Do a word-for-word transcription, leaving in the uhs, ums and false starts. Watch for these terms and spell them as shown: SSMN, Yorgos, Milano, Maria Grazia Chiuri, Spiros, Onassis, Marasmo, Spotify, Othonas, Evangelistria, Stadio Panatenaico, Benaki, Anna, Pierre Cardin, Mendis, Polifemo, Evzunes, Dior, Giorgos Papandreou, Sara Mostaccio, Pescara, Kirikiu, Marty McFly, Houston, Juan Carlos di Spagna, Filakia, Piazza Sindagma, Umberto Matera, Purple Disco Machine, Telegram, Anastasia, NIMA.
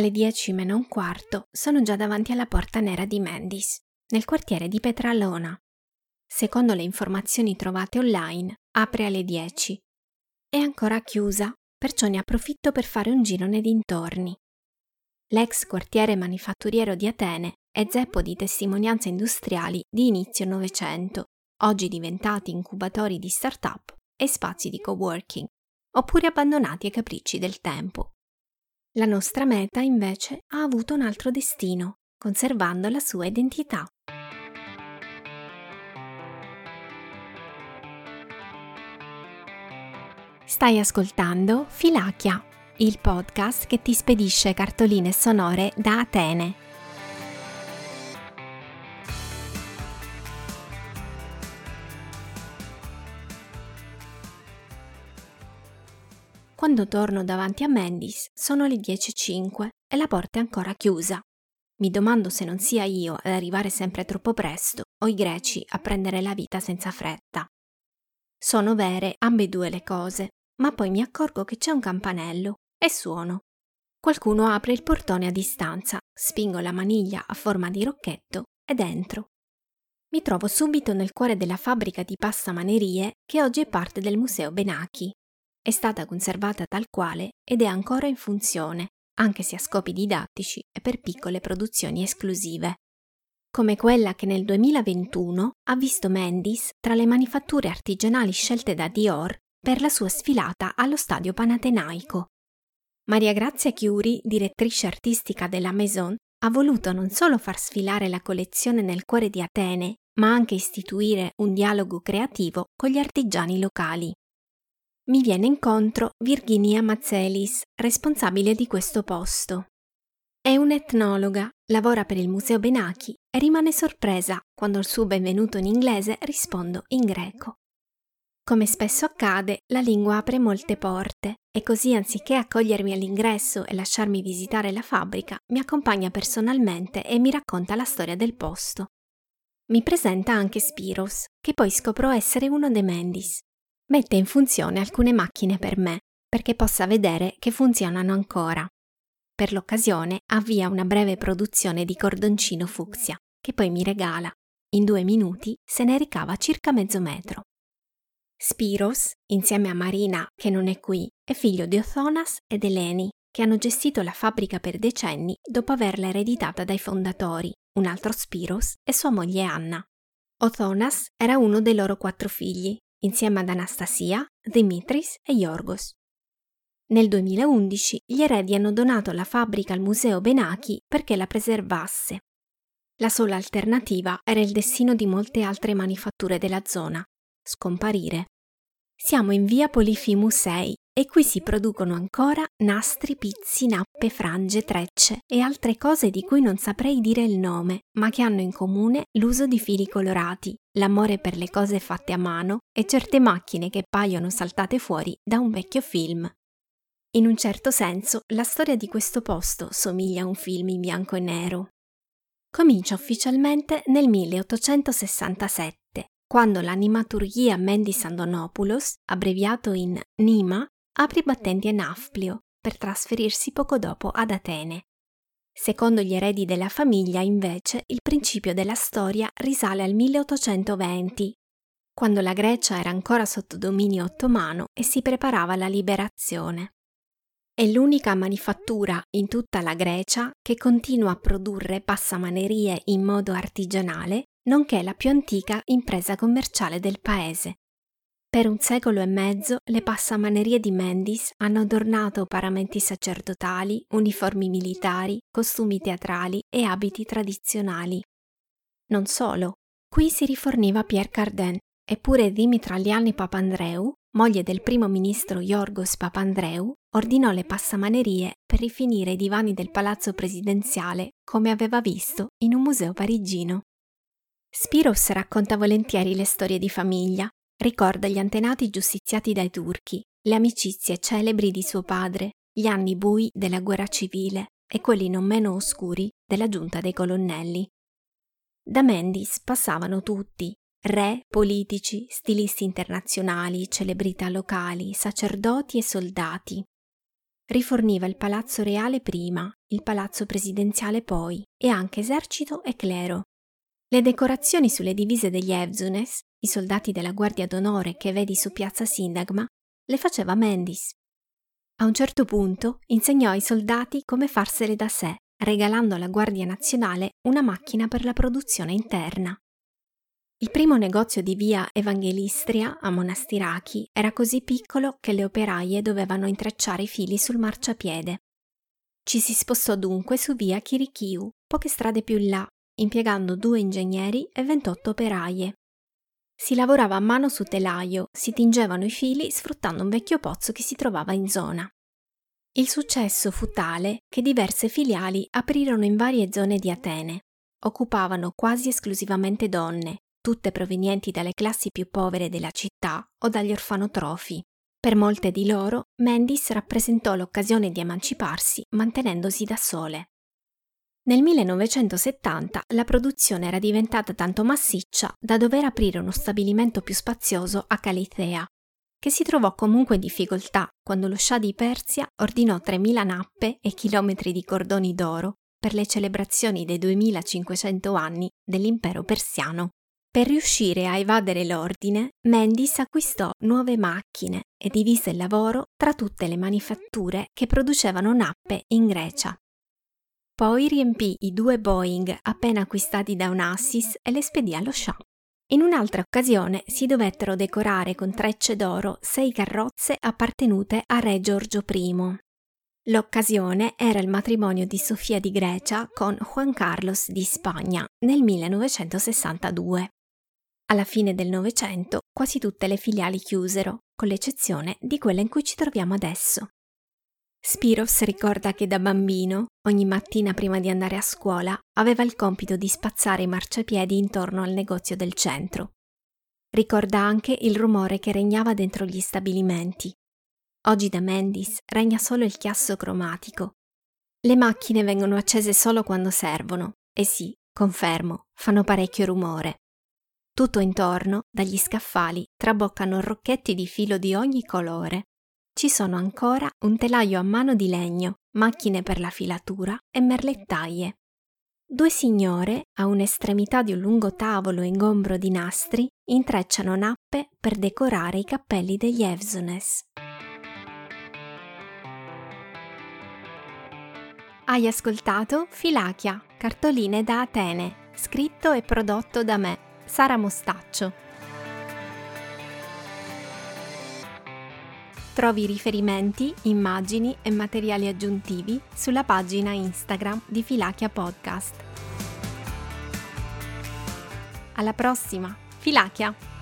Alle dieci meno un quarto sono già davanti alla porta nera di Mendis, nel quartiere di Petralona. Secondo le informazioni trovate online, apre alle dieci. È ancora chiusa, perciò ne approfitto per fare un giro nei dintorni. L'ex quartiere manifatturiero di Atene è zeppo di testimonianze industriali di inizio Novecento, oggi diventati incubatori di start-up e spazi di coworking, oppure abbandonati ai capricci del tempo. La nostra meta, invece, ha avuto un altro destino, conservando la sua identità. Stai ascoltando Filakia, il podcast che ti spedisce cartoline sonore da Atene. Quando torno davanti a Mendis sono le dieci e cinque e la porta è ancora chiusa. Mi domando se non sia io ad arrivare sempre troppo presto o i greci a prendere la vita senza fretta. Sono vere ambedue le cose, ma poi mi accorgo che c'è un campanello e suono. Qualcuno apre il portone a distanza, spingo la maniglia a forma di rocchetto ed entro. Mi trovo subito nel cuore della fabbrica di passamanerie che oggi è parte del museo Benaki. È stata conservata tal quale ed è ancora in funzione, anche se a scopi didattici e per piccole produzioni esclusive. Come quella che nel duemilaventuno ha visto Mendis tra le manifatture artigianali scelte da Dior per la sua sfilata allo Stadio Panatenaico. Maria Grazia Chiuri, direttrice artistica della Maison, ha voluto non solo far sfilare la collezione nel cuore di Atene, ma anche istituire un dialogo creativo con gli artigiani locali. Mi viene incontro Virginia Mazzelis, responsabile di questo posto. È un'etnologa, lavora per il Museo Benaki e rimane sorpresa quando al suo benvenuto in inglese rispondo in greco. Come spesso accade, la lingua apre molte porte e così anziché accogliermi all'ingresso e lasciarmi visitare la fabbrica, mi accompagna personalmente e mi racconta la storia del posto. Mi presenta anche Spiros, che poi scopro essere uno dei Mendis. Mette in funzione alcune macchine per me, perché possa vedere che funzionano ancora. Per l'occasione avvia una breve produzione di cordoncino fucsia, che poi mi regala. In due minuti se ne ricava circa mezzo metro. Spiros, insieme a Marina, che non è qui, è figlio di Othonas ed Eleni, che hanno gestito la fabbrica per decenni dopo averla ereditata dai fondatori, un altro Spiros e sua moglie Anna. Othonas era uno dei loro quattro figli, insieme ad Anastasia, Dimitris e Yorgos. Nel duemilaundici gli eredi hanno donato la fabbrica al Museo Benaki perché la preservasse. La sola alternativa era il destino di molte altre manifatture della zona, scomparire. Siamo in via Polifemo sei e qui si producono ancora nastri, pizzi, nappe, frange, trecce e altre cose di cui non saprei dire il nome, ma che hanno in comune l'uso di fili colorati, l'amore per le cose fatte a mano e certe macchine che paiono saltate fuori da un vecchio film. In un certo senso, la storia di questo posto somiglia a un film in bianco e nero. Comincia ufficialmente nel milleottocentosessantasette. Quando l'animaturghia Mentis Sandonopoulos, abbreviato in NIMA, apre i battenti a Nafplio per trasferirsi poco dopo ad Atene. Secondo gli eredi della famiglia, invece, il principio della storia risale al milleottocentoventi, quando la Grecia era ancora sotto dominio ottomano e si preparava alla liberazione. È l'unica manifattura in tutta la Grecia che continua a produrre passamanerie in modo artigianale, nonché la più antica impresa commerciale del paese. Per un secolo e mezzo le passamanerie di Mendis hanno adornato paramenti sacerdotali, uniformi militari, costumi teatrali e abiti tradizionali. Non solo, qui si riforniva Pierre Cardin, eppure Dimitra Liani Papandreou, moglie del primo ministro Giorgos Papandreou, ordinò le passamanerie per rifinire i divani del palazzo presidenziale come aveva visto in un museo parigino. Spiros racconta volentieri le storie di famiglia, ricorda gli antenati giustiziati dai turchi, le amicizie celebri di suo padre, gli anni bui della guerra civile e quelli non meno oscuri della giunta dei colonnelli. Da Mendis passavano tutti, re, politici, stilisti internazionali, celebrità locali, sacerdoti e soldati. riforniva il palazzo reale prima, il palazzo presidenziale poi, e anche esercito e clero. Le decorazioni sulle divise degli Evzunes, i soldati della guardia d'onore che vedi su Piazza Sindagma, le faceva Mendis. A un certo punto insegnò ai soldati come farsele da sé, regalando alla Guardia Nazionale una macchina per la produzione interna. Il primo negozio di via Evangelistria a Monastirachi era così piccolo che le operaie dovevano intrecciare i fili sul marciapiede. Ci si spostò dunque su via Kirikiu, poche strade più in là, impiegando due ingegneri e ventotto operaie. Si lavorava a mano su telaio, si tingevano i fili sfruttando un vecchio pozzo che si trovava in zona. Il successo fu tale che diverse filiali aprirono in varie zone di Atene. Occupavano quasi esclusivamente donne, tutte provenienti dalle classi più povere della città o dagli orfanotrofi. Per molte di loro, Mendis rappresentò l'occasione di emanciparsi mantenendosi da sole. Nel millenovecentosettanta la produzione era diventata tanto massiccia da dover aprire uno stabilimento più spazioso a Calithea, che si trovò comunque in difficoltà quando lo scià di Persia ordinò tremila nappe e chilometri di cordoni d'oro per le celebrazioni dei duemilacinquecento anni dell'impero persiano. Per riuscire a evadere l'ordine, Mendis acquistò nuove macchine e divise il lavoro tra tutte le manifatture che producevano nappe in Grecia. Poi riempì i due Boeing appena acquistati da Onassis e le spedì allo scià. In un'altra occasione si dovettero decorare con trecce d'oro sei carrozze appartenute a re Giorgio Primo. L'occasione era il matrimonio di Sofia di Grecia con Juan Carlos di Spagna nel millenovecentosessantadue. Alla fine del Novecento quasi tutte le filiali chiusero, con l'eccezione di quella in cui ci troviamo adesso. Spiros ricorda che da bambino, ogni mattina prima di andare a scuola, aveva il compito di spazzare i marciapiedi intorno al negozio del centro. Ricorda anche il rumore che regnava dentro gli stabilimenti. Oggi da Mendis regna solo il chiasso cromatico. Le macchine vengono accese solo quando servono, e sì, confermo, fanno parecchio rumore. Tutto intorno, dagli scaffali, traboccano rocchetti di filo di ogni colore. Ci sono ancora un telaio a mano di legno, macchine per la filatura e merlettaie. Due signore, a un'estremità di un lungo tavolo ingombro di nastri, intrecciano nappe per decorare i cappelli degli Evzunes. Hai ascoltato Filakia, cartoline da Atene, scritto e prodotto da me, Sara Mostaccio. Trovi riferimenti, immagini e materiali aggiuntivi sulla pagina Instagram di Filakia Podcast. Alla prossima, Filakia!